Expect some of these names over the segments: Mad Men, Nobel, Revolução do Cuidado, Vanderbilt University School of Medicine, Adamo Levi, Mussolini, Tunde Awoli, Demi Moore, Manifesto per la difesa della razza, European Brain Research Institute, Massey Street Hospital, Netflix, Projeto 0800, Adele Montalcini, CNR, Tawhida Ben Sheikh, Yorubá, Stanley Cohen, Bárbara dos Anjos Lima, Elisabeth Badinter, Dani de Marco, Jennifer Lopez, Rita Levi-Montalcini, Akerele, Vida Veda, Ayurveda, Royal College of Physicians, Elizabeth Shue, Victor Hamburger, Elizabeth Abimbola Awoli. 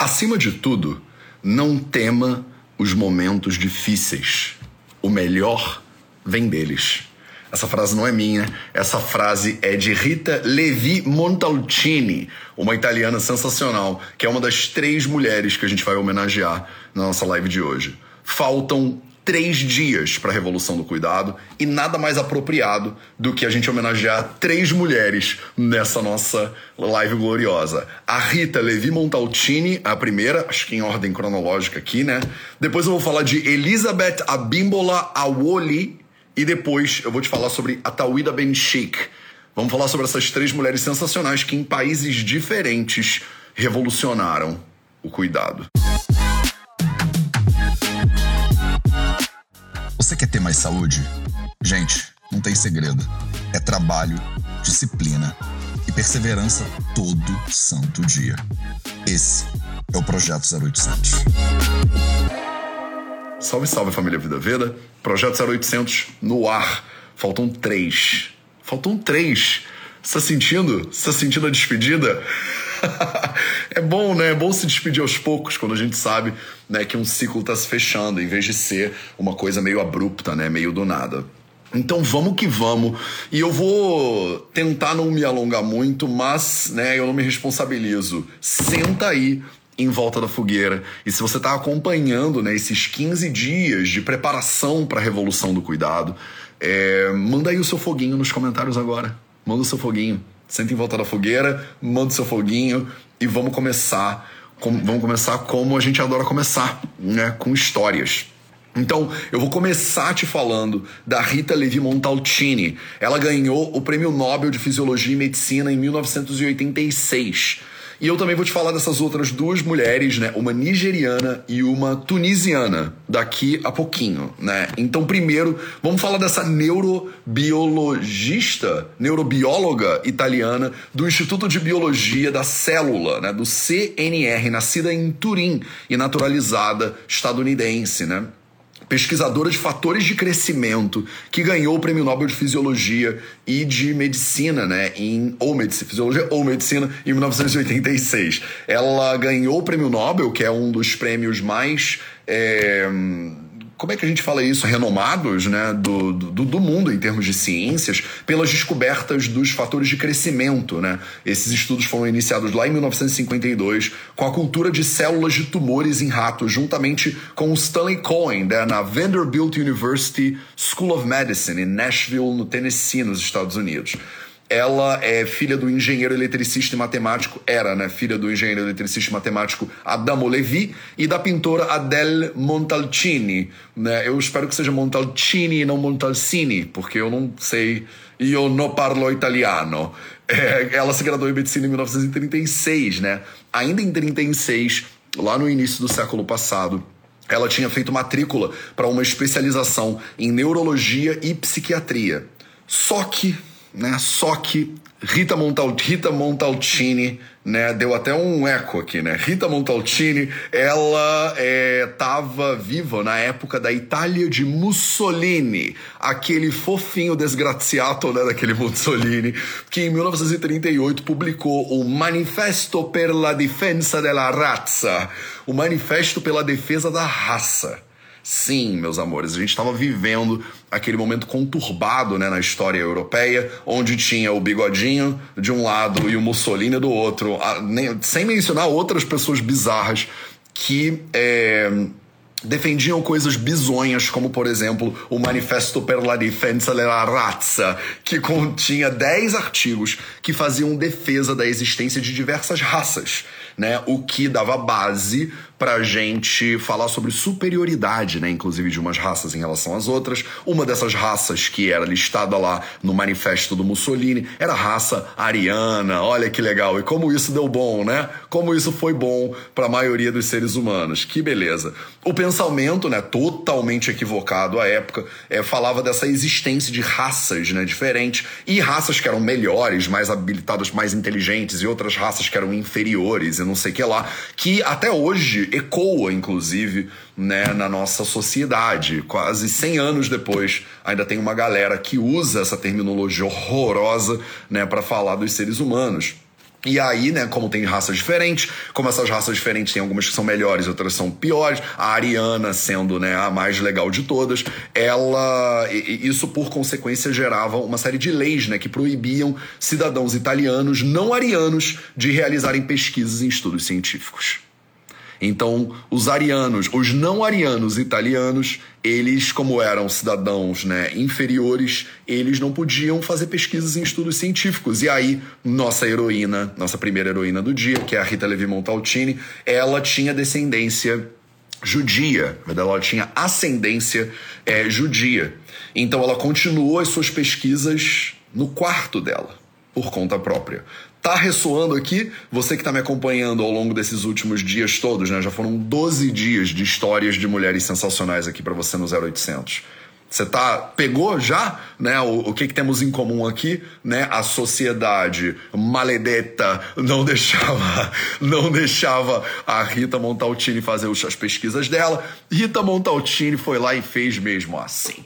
Acima de tudo, não tema os momentos difíceis. O melhor vem deles. Essa frase não é minha, essa frase é de Rita Levi-Montalcini, uma italiana sensacional, que é uma das 3 mulheres que a gente vai homenagear na nossa live de hoje. Faltam 3 dias para a Revolução do Cuidado e nada mais apropriado do que a gente homenagear 3 mulheres nessa nossa live gloriosa. A Rita Levi-Montalcini, a primeira, acho que em ordem cronológica aqui, né? Depois eu vou falar de Elizabeth Abimbola Awoli e depois eu vou te falar sobre a Tawhida Ben Sheikh. Vamos falar sobre essas 3 mulheres sensacionais que em países diferentes revolucionaram o cuidado. Você quer ter mais saúde? Gente, não tem segredo. É trabalho, disciplina e perseverança todo santo dia. Esse é o Projeto 0800. Salve, salve, família Vida Veda. Projeto 0800 no ar. Faltam três. Você tá sentindo? Você tá sentindo a despedida? É bom, né? É bom se despedir aos poucos quando a gente sabe, né, que um ciclo tá se fechando, em vez de ser uma coisa meio abrupta, né? Meio do nada. Então vamos que vamos. E eu vou tentar não me alongar muito, mas, né, eu não me responsabilizo. Senta aí em volta da fogueira. E se você tá acompanhando, né, esses 15 dias de preparação para a Revolução do Cuidado, manda aí o seu foguinho nos comentários agora. Manda o seu foguinho. Senta em volta da fogueira, manda o seu foguinho e vamos começar. Vamos começar como a gente adora começar, né? Com histórias. Então, eu vou começar te falando da Rita Levi-Montalcini. Ela ganhou o Prêmio Nobel de Fisiologia e Medicina em 1986. E eu também vou te falar dessas outras 2 mulheres, né? Uma nigeriana e uma tunisiana, daqui a pouquinho, né? Então, primeiro, vamos falar dessa neurobióloga italiana do Instituto de Biologia da Célula, né? Do CNR, nascida em Turim e naturalizada estadunidense, né? Pesquisadora de fatores de crescimento, que ganhou o Prêmio Nobel de Fisiologia e de Medicina, né? Fisiologia ou Medicina, em 1986. Ela ganhou o Prêmio Nobel, que é um dos prêmios mais... como é que a gente fala isso? Renomados, né? Do mundo em termos de ciências, pelas descobertas dos fatores de crescimento, né? Esses estudos foram iniciados lá em 1952 com a cultura de células de tumores em ratos, juntamente com o Stanley Cohen, né, na Vanderbilt University School of Medicine, em Nashville, no Tennessee, nos Estados Unidos. Ela é filha do engenheiro eletricista e matemático... Filha do engenheiro eletricista e matemático Adamo Levi... e da pintora Adele Montalcini... Né? Eu espero que seja Montalcini e não Montalcini... porque eu não sei... eu não parlo italiano... ela se graduou em medicina em 1936... Né? Ainda em 1936... lá no início do século passado... ela tinha feito matrícula... para uma especialização em neurologia e psiquiatria... Só que Rita Montalcini, né, deu até um eco aqui, né? Rita Montalcini, ela estava viva na época da Itália de Mussolini, aquele fofinho desgraciato, né, daquele Mussolini, que em 1938 publicou o Manifesto per la difesa della razza, o Manifesto pela Defesa da Raça. Sim, meus amores, a gente estava vivendo aquele momento conturbado, né, na história europeia, onde tinha o Bigodinho de um lado e o Mussolini do outro, sem mencionar outras pessoas bizarras que defendiam coisas bizonhas, como, por exemplo, o Manifesto per la difesa della razza, que continha 10 artigos que faziam defesa da existência de diversas raças, né? O que dava base pra gente falar sobre superioridade, né? Inclusive de umas raças em relação às outras. Uma dessas raças que era listada lá no manifesto do Mussolini era a raça ariana. Olha que legal. E como isso deu bom, né? Como isso foi bom pra maioria dos seres humanos. Que beleza. O pensamento, né? Totalmente equivocado à época, falava dessa existência de raças, né? Diferentes. E raças que eram melhores, mais habilitadas, mais inteligentes. E outras raças que eram inferiores e não sei o que lá. Que até hoje ecoa, inclusive, né, na nossa sociedade. Quase 100 anos depois, ainda tem uma galera que usa essa terminologia horrorosa, né, para falar dos seres humanos. E aí, né, como tem raças diferentes, como essas raças diferentes tem algumas que são melhores, outras são piores, a ariana sendo, né, a mais legal de todas, isso por consequência gerava uma série de leis, né, que proibiam cidadãos italianos não arianos de realizarem pesquisas em estudos científicos. Então, os arianos, os não arianos italianos, eles, como eram cidadãos, né, inferiores, eles não podiam fazer pesquisas em estudos científicos. E aí, nossa heroína, nossa primeira heroína do dia, que é a Rita Levi-Montalcini, ela tinha descendência judia, ela tinha ascendência judia. Então, ela continuou as suas pesquisas no quarto dela, por conta própria. Tá ressoando aqui? Você que tá me acompanhando ao longo desses últimos dias todos, né? Já foram 12 dias de histórias de mulheres sensacionais aqui pra você no 0800. Você tá... Pegou já, né? O que temos em comum aqui, né? A sociedade maledeta não deixava a Rita Montalcini fazer as pesquisas dela. Rita Montalcini foi lá e fez mesmo assim.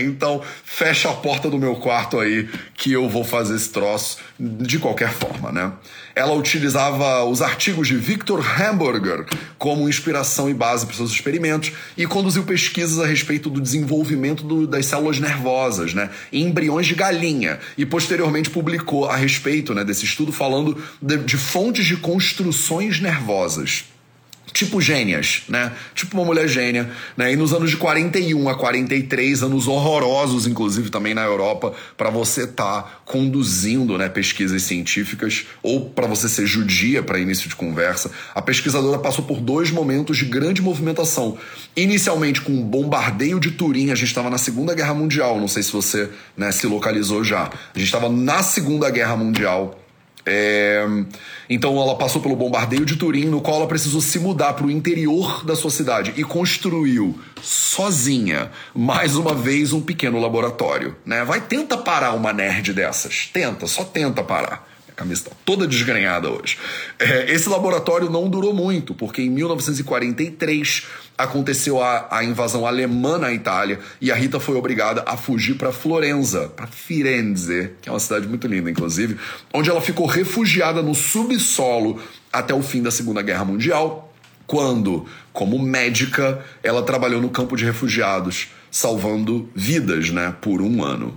Então, fecha a porta do meu quarto aí que eu vou fazer esse troço de qualquer forma, né? Ela utilizava os artigos de Victor Hamburger como inspiração e base para seus experimentos e conduziu pesquisas a respeito do desenvolvimento das células nervosas, né, em embriões de galinha, e posteriormente publicou a respeito, né, desse estudo falando de fontes de construções nervosas. Tipo gênias, né? Tipo uma mulher gênia, né? E nos anos de 41 a 43, anos horrorosos, inclusive também na Europa, para você estar conduzindo, né, pesquisas científicas, ou para você ser judia para início de conversa, a pesquisadora passou por dois momentos de grande movimentação. Inicialmente com o bombardeio de Turim, a gente estava na Segunda Guerra Mundial, não sei se você, né, se localizou já. A gente estava na Segunda Guerra Mundial. Então ela passou pelo bombardeio de Turim, no qual ela precisou se mudar para o interior da sua cidade e construiu sozinha, mais uma vez, um pequeno laboratório, né? Vai, tenta parar uma nerd dessas, só tenta parar. A camisa está toda desgrenhada hoje. Esse laboratório não durou muito, porque em 1943 aconteceu a invasão alemã na Itália e a Rita foi obrigada a fugir para Florença, para Firenze, que é uma cidade muito linda, inclusive, onde ela ficou refugiada no subsolo até o fim da Segunda Guerra Mundial, quando, como médica, ela trabalhou no campo de refugiados, salvando vidas, né, por um ano.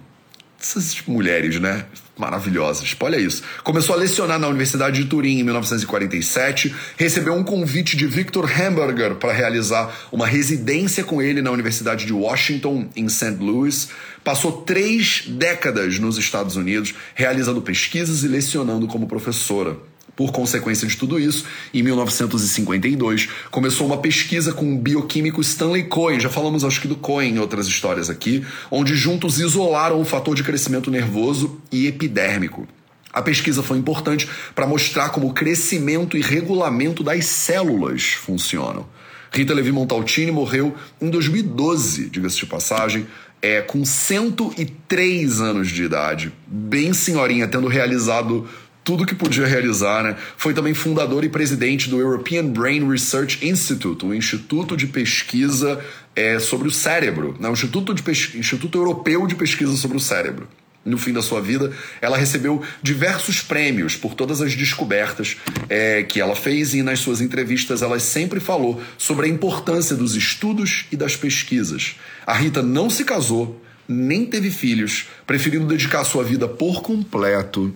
Essas mulheres, né? Maravilhosas. Olha isso. Começou a lecionar na Universidade de Turim em 1947, recebeu um convite de Victor Hamburger para realizar uma residência com ele na Universidade de Washington, em St. Louis. Passou 3 décadas nos Estados Unidos, realizando pesquisas e lecionando como professora. Por consequência de tudo isso, em 1952, começou uma pesquisa com o bioquímico Stanley Cohen, já falamos acho que do Cohen em outras histórias aqui, onde juntos isolaram o fator de crescimento nervoso e epidérmico. A pesquisa foi importante para mostrar como o crescimento e regulamento das células funcionam. Rita Levi-Montalcini morreu em 2012, diga-se de passagem, com 103 anos de idade, bem senhorinha, tendo realizado tudo que podia realizar, né? Foi também fundador e presidente do European Brain Research Institute, um instituto de pesquisa sobre o cérebro, né? Instituto Europeu de Pesquisa sobre o Cérebro. No fim da sua vida, ela recebeu diversos prêmios por todas as descobertas que ela fez, e nas suas entrevistas ela sempre falou sobre a importância dos estudos e das pesquisas. A Rita não se casou, nem teve filhos, preferindo dedicar sua vida por completo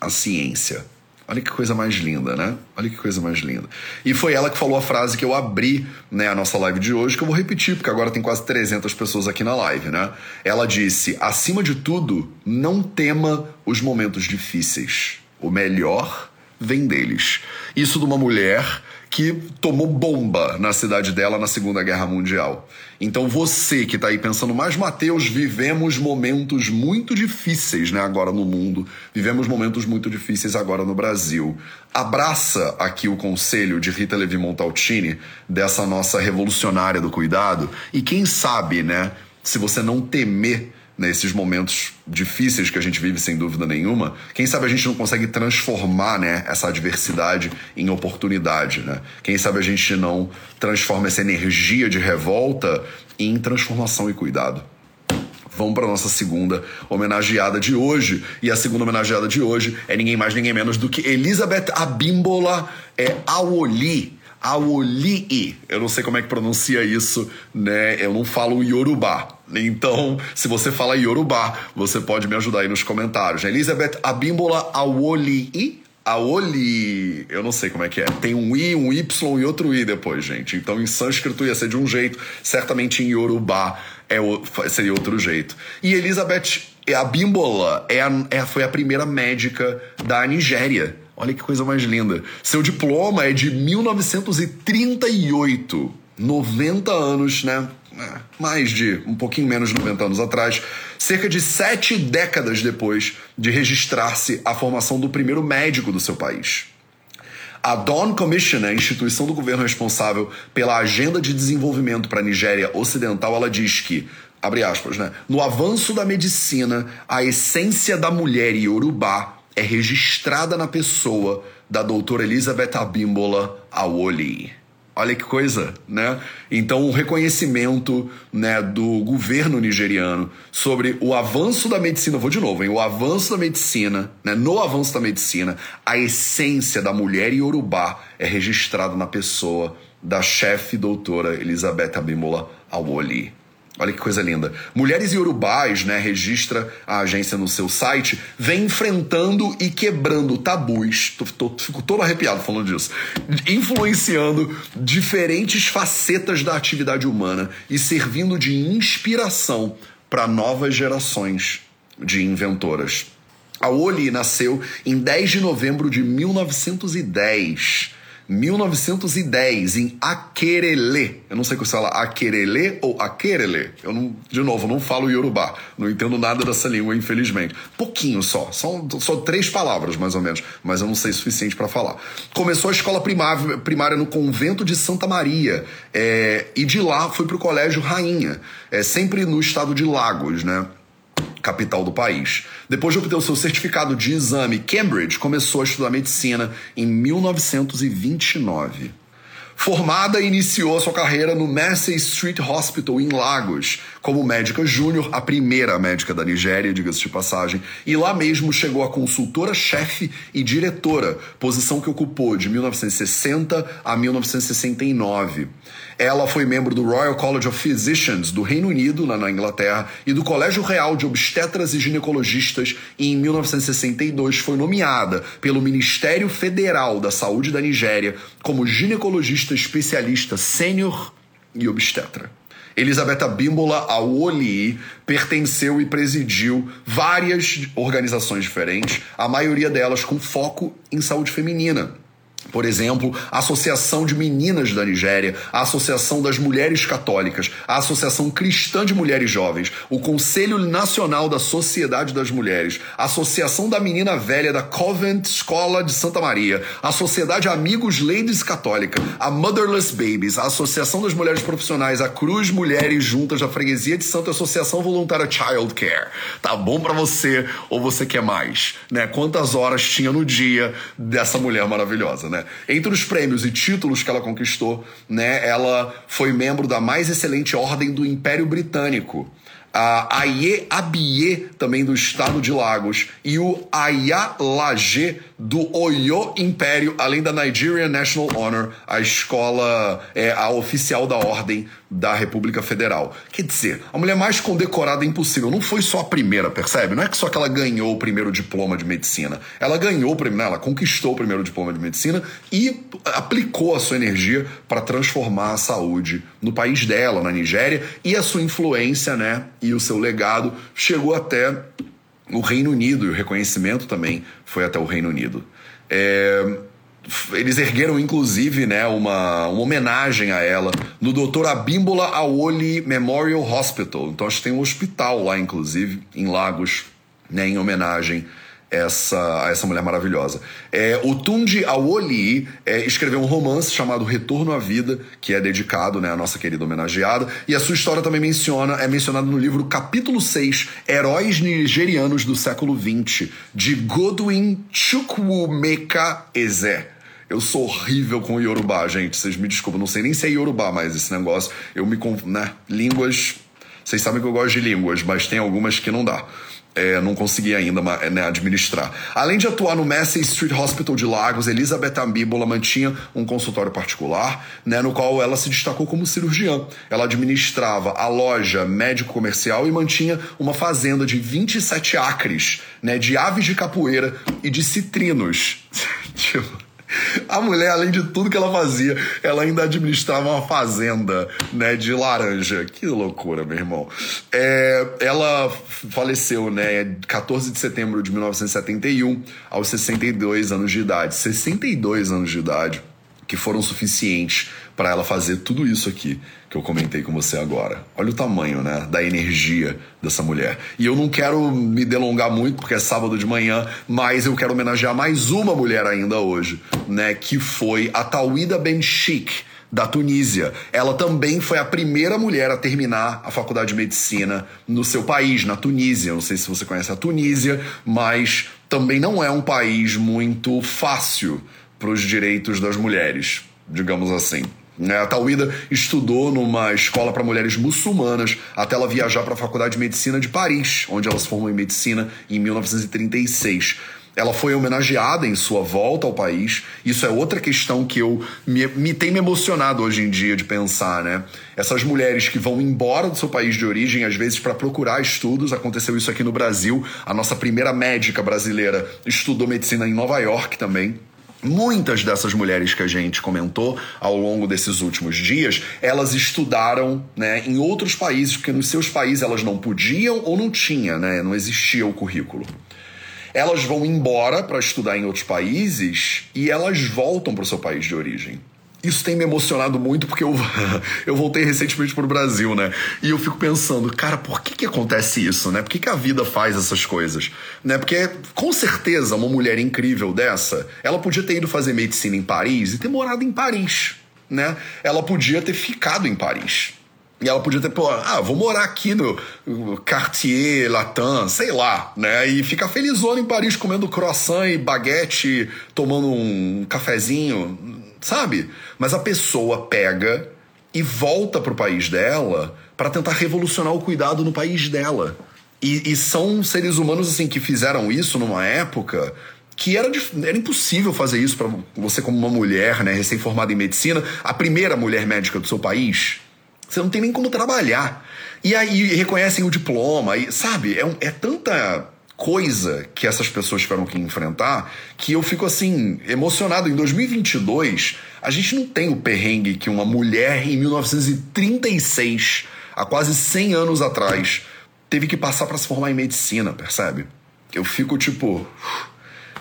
a ciência. Olha que coisa mais linda, né? Olha que coisa mais linda. E foi ela que falou a frase que eu abri, né, a nossa live de hoje, que eu vou repetir, porque agora tem quase 300 pessoas aqui na live, né? Ela disse, acima de tudo, não tema os momentos difíceis. O melhor vem deles. Isso de uma mulher que tomou bomba na cidade dela na Segunda Guerra Mundial. Então você que tá aí pensando, mas Mateus, vivemos momentos muito difíceis, né, agora no mundo, vivemos momentos muito difíceis agora no Brasil. Abraça aqui o conselho de Rita Levi-Montalcini, dessa nossa revolucionária do cuidado, e quem sabe, né, se você não temer nesses momentos difíceis que a gente vive, sem dúvida nenhuma, quem sabe a gente não consegue transformar, né, essa adversidade em oportunidade, né? Quem sabe a gente não transforma essa energia de revolta em transformação e cuidado. Vamos para a nossa segunda homenageada de hoje. E a segunda homenageada de hoje é ninguém mais, ninguém menos do que Elizabeth Abimbola Awoli. Awoli. Eu não sei como é que pronuncia isso, né? Eu não falo Yorubá. Então, se você fala Yorubá, você pode me ajudar aí nos comentários. Elizabeth Abimbola Awoli. Awoli, eu não sei como é que é. Tem um I, um Y e outro I depois, gente. Então, em sânscrito ia ser de um jeito. Certamente em Yorubá seria outro jeito. E Elizabeth Abimbola foi a primeira médica da Nigéria. Olha que coisa mais linda. Seu diploma é de 1938. 90 anos, né? Mais de um pouquinho menos de 90 anos atrás, cerca de 7 décadas depois de registrar-se a formação do primeiro médico do seu país. A Dawn Commission, a instituição do governo responsável pela agenda de desenvolvimento para a Nigéria Ocidental, ela diz que, abre aspas, né, no avanço da medicina, a essência da mulher iorubá é registrada na pessoa da doutora Elizabeth Abimbola Awoli. Olha que coisa, né? Então, o reconhecimento, né, do governo nigeriano sobre o avanço da medicina, vou de novo, hein? O avanço da medicina, né? No avanço da medicina, a essência da mulher iorubá é registrada na pessoa da chefe doutora Elizabeth Abimbola Awoli. Olha que coisa linda. Mulheres iorubás, né, registra a agência no seu site, vem enfrentando e quebrando tabus. Fico todo arrepiado falando disso. Influenciando diferentes facetas da atividade humana e servindo de inspiração para novas gerações de inventoras. Awoli nasceu em 10 de novembro de 1910, em Akerele. Eu não sei como se fala Akerele ou Akerele. Eu não, de novo, não falo Yorubá. Não entendo nada dessa língua, infelizmente. Pouquinho só. Só 3 palavras, mais ou menos. Mas eu não sei o suficiente para falar. Começou a escola primária no convento de Santa Maria. E de lá foi pro Colégio Rainha. Sempre no estado de Lagos, né? Capital do país. Depois de obter o seu certificado de exame Cambridge, começou a estudar medicina em 1929. Formada, iniciou sua carreira no Massey Street Hospital, em Lagos, como médica júnior, a primeira médica da Nigéria, diga-se de passagem, e lá mesmo chegou a consultora-chefe e diretora, posição que ocupou de 1960 a 1969. Ela foi membro do Royal College of Physicians do Reino Unido, na Inglaterra, e do Colégio Real de Obstetras e Ginecologistas, e em 1962 foi nomeada pelo Ministério Federal da Saúde da Nigéria como ginecologista especialista sênior e obstetra. Elizabeth Abimbola Awoli pertenceu e presidiu várias organizações diferentes, a maioria delas com foco em saúde feminina. Por exemplo, a Associação de Meninas da Nigéria, a Associação das Mulheres Católicas, a Associação Cristã de Mulheres Jovens, o Conselho Nacional da Sociedade das Mulheres, a Associação da Menina Velha da Covent Escola de Santa Maria, a Sociedade Amigos Ladies Católica, a Motherless Babies, a Associação das Mulheres Profissionais, a Cruz Mulheres Juntas da Freguesia de Santo, a Associação Voluntária Child Care. Tá bom pra você ou você quer mais? Né? Quantas horas tinha no dia dessa mulher maravilhosa, né? Entre os prêmios e títulos que ela conquistou, né, ela foi membro da mais excelente ordem do Império Britânico, a Aye Abiye, também do estado de Lagos, e o Ayalaje do Oyo Império, além da Nigerian National Honor, a escola, a oficial da ordem da República Federal. Quer dizer, a mulher mais condecorada impossível. Não foi só a primeira, percebe? Não é que só que ela ganhou o primeiro diploma de medicina. Ela ganhou o primeiro, ela conquistou o primeiro diploma de medicina e aplicou a sua energia para transformar a saúde no país dela, na Nigéria, e a sua influência, né, e o seu legado chegou até o Reino Unido, e o reconhecimento também foi até o Reino Unido. Eles ergueram, inclusive, né, uma homenagem a ela no Dr. Abimbola Awoli Memorial Hospital. Então, acho que tem um hospital lá, inclusive, em Lagos, né, em homenagem a essa mulher maravilhosa. O Tunde Awoli escreveu um romance chamado Retorno à Vida, que é dedicado, né, à nossa querida homenageada, e a sua história também é mencionada no livro Capítulo 6, Heróis Nigerianos do Século XX, de Godwin Chukwumeka Eze. Eu sou horrível com Yorubá, gente, vocês me desculpem, não sei nem se é Yorubá mais esse negócio, né, línguas... Vocês sabem que eu gosto de línguas, mas tem algumas que não dá. Não consegui ainda, né, administrar. Além de atuar no Massey Street Hospital de Lagos, Elizabeth Abimbola mantinha um consultório particular, né, no qual ela se destacou como cirurgiã. Ela administrava a loja médico-comercial e mantinha uma fazenda de 27 acres, né, de aves de capoeira e de citrinos. A mulher, além de tudo que ela fazia, ela ainda administrava uma fazenda, né, de laranja. Que loucura, meu irmão. Ela faleceu, né, 14 de setembro de 1971, aos 62 anos de idade. 62 anos de idade que foram suficientes para ela fazer tudo isso aqui que eu comentei com você agora. Olha o tamanho, né, da energia dessa mulher. E eu não quero me delongar muito, porque é sábado de manhã, mas eu quero homenagear mais uma mulher ainda hoje, né, que foi a Tawhida Ben Sheikh, da Tunísia. Ela também foi a primeira mulher a terminar a faculdade de medicina no seu país, na Tunísia. Não sei se você conhece a Tunísia, mas também não é um país muito fácil para os direitos das mulheres, digamos assim. A Tawhida estudou numa escola para mulheres muçulmanas até ela viajar para a Faculdade de Medicina de Paris, onde ela se formou em medicina em 1936. Ela foi homenageada em sua volta ao país. Isso é outra questão que eu tem me emocionado hoje em dia de pensar, né? Essas mulheres que vão embora do seu país de origem, às vezes, para procurar estudos. Aconteceu isso aqui no Brasil. A nossa primeira médica brasileira estudou medicina em Nova York também. Muitas dessas mulheres que a gente comentou ao longo desses últimos dias, elas estudaram, né, em outros países, porque nos seus países elas não podiam ou não tinha, né, não existia o currículo. Elas vão embora para estudar em outros países e elas voltam para o seu país de origem. Isso tem me emocionado muito, porque eu voltei recentemente pro Brasil, né? E eu fico pensando, cara, por que acontece isso, né? Por que a vida faz essas coisas? Né? Porque, com certeza, uma mulher incrível dessa, ela podia ter ido fazer medicina em Paris e ter morado em Paris, né? Ela podia ter ficado em Paris. E ela podia ter, vou morar aqui no Cartier Latin, sei lá, né? E ficar felizona em Paris comendo croissant e baguete, tomando um cafezinho, sabe? Mas a pessoa pega e volta pro país dela para tentar revolucionar o cuidado no país dela. E são seres humanos, assim, que fizeram isso numa época que era impossível fazer isso para você como uma mulher, né, recém-formada em medicina, a primeira mulher médica do seu país. Você não tem nem como trabalhar. E aí reconhecem o diploma, e, sabe? É tanta coisa que essas pessoas tiveram que enfrentar, que eu fico, assim, emocionado. Em 2022, a gente não tem o perrengue que uma mulher em 1936, há quase 100 anos atrás, teve que passar para se formar em medicina, percebe? Eu fico, tipo,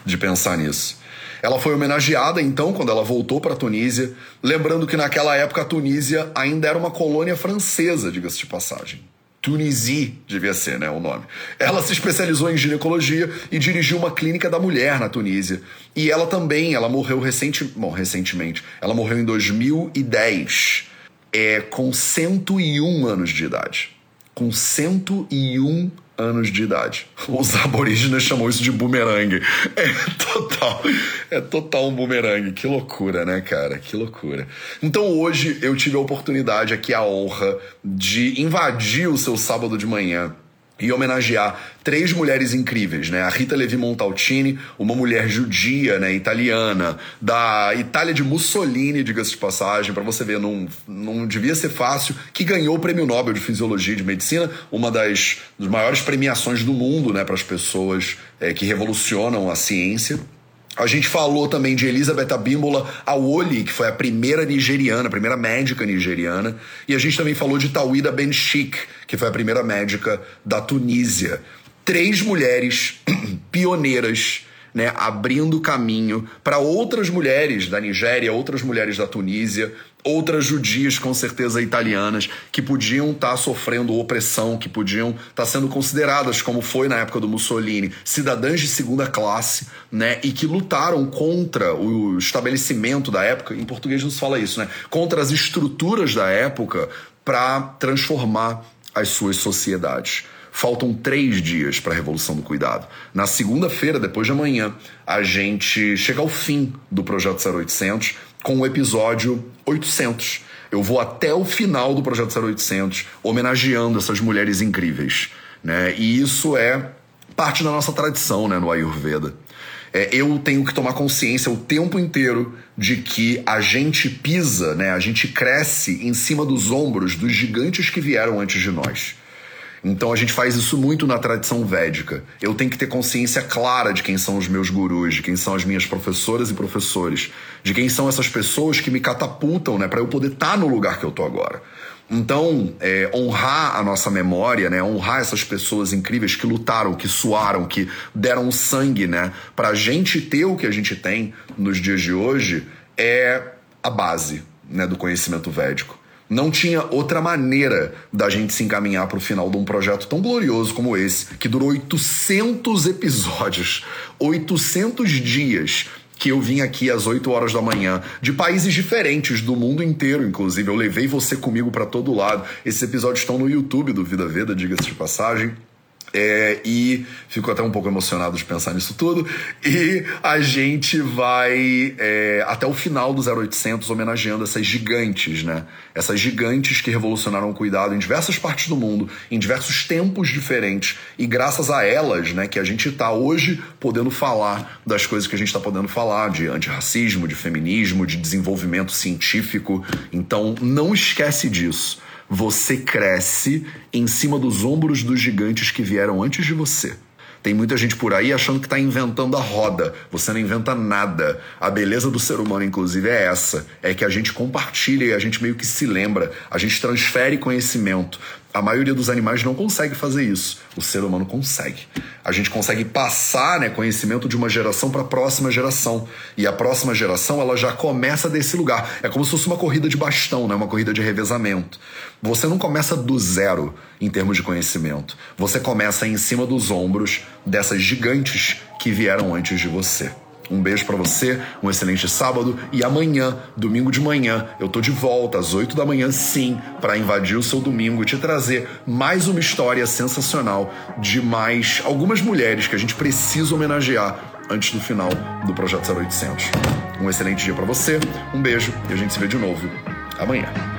de pensar nisso. Ela foi homenageada, então, quando ela voltou para a Tunísia, lembrando que naquela época a Tunísia ainda era uma colônia francesa, diga-se de passagem. Tunisie devia ser, né, o nome. Ela se especializou em ginecologia e dirigiu uma clínica da mulher na Tunísia. E ela também, ela morreu recentemente. Ela morreu em 2010, com 101 anos de idade. Com 101 anos de idade. Os aborígenes chamam isso de bumerangue. É total um bumerangue. Que loucura, né, cara? Que loucura. Então hoje eu tive a oportunidade aqui, a honra de invadir o seu sábado de manhã e homenagear três mulheres incríveis, né? A Rita Levi-Montalcini, uma mulher judia, né, italiana, da Itália de Mussolini, diga-se de passagem, para você ver, não devia ser fácil, que ganhou o Prêmio Nobel de Fisiologia e de Medicina, uma das maiores premiações do mundo, né, para as pessoas que revolucionam a ciência. A gente falou também de Elizabeth Abimbola Awoli, que foi a primeira médica nigeriana. E a gente também falou de Tawhida Ben Sheikh, que foi a primeira médica da Tunísia. Três mulheres pioneiras, né, abrindo caminho para outras mulheres da Nigéria, outras mulheres da Tunísia, outras judias, com certeza italianas, que podiam estar sofrendo opressão, que podiam estar sendo consideradas, como foi na época do Mussolini, cidadãs de segunda classe, né, e que lutaram contra o estabelecimento da época, em português não se fala isso, né, contra as estruturas da época para transformar as suas sociedades. Faltam 3 dias para a Revolução do Cuidado. Na segunda-feira, depois de amanhã, a gente chega ao fim do Projeto 0800. com o episódio 800. Eu vou até o final do Projeto 0800 homenageando essas mulheres incríveis, né? E isso é parte da nossa tradição, né, no Ayurveda. Eu tenho que tomar consciência o tempo inteiro de que a gente pisa, né, a gente cresce em cima dos ombros dos gigantes que vieram antes de nós. Então a gente faz isso muito na tradição védica. Eu tenho que ter consciência clara de quem são os meus gurus, de quem são as minhas professoras e professores, de quem são essas pessoas que me catapultam, né, para eu poder estar no lugar que eu tô agora. Então, honrar a nossa memória, né, honrar essas pessoas incríveis que lutaram, que suaram, que deram sangue, né, pra gente ter o que a gente tem nos dias de hoje, é a base, né, do conhecimento védico. Não tinha outra maneira da gente se encaminhar para o final de um projeto tão glorioso como esse, que durou 800 episódios, 800 dias, que eu vim aqui às 8 horas da manhã, de países diferentes, do mundo inteiro, inclusive. Eu levei você comigo para todo lado. Esses episódios estão no YouTube do Vida Veda, diga-se de passagem. E fico até um pouco emocionado de pensar nisso tudo. E a gente vai até o final do 0800 homenageando essas gigantes, né? Essas gigantes que revolucionaram o cuidado em diversas partes do mundo, em diversos tempos diferentes. E graças a elas, né, que a gente está hoje podendo falar das coisas que a gente está podendo falar, de antirracismo, de feminismo, de desenvolvimento científico. Então não esquece disso. Você cresce em cima dos ombros dos gigantes que vieram antes de você. Tem muita gente por aí achando que está inventando a roda. Você não inventa nada. A beleza do ser humano, inclusive, é essa. É que a gente compartilha e a gente meio que se lembra. A gente transfere conhecimento. A maioria dos animais não consegue fazer isso. O ser humano consegue. A gente consegue passar, né, conhecimento de uma geração para a próxima geração. E a próxima geração, ela já começa desse lugar. É como se fosse uma corrida de bastão, né, uma corrida de revezamento. Você não começa do zero em termos de conhecimento. Você começa em cima dos ombros dessas gigantes que vieram antes de você. Um beijo pra você, um excelente sábado e amanhã, domingo de manhã, eu tô de volta às 8 da manhã, sim, pra invadir o seu domingo e te trazer mais uma história sensacional de mais algumas mulheres que a gente precisa homenagear antes do final do Projeto 0800. Um excelente dia pra você, um beijo e a gente se vê de novo amanhã.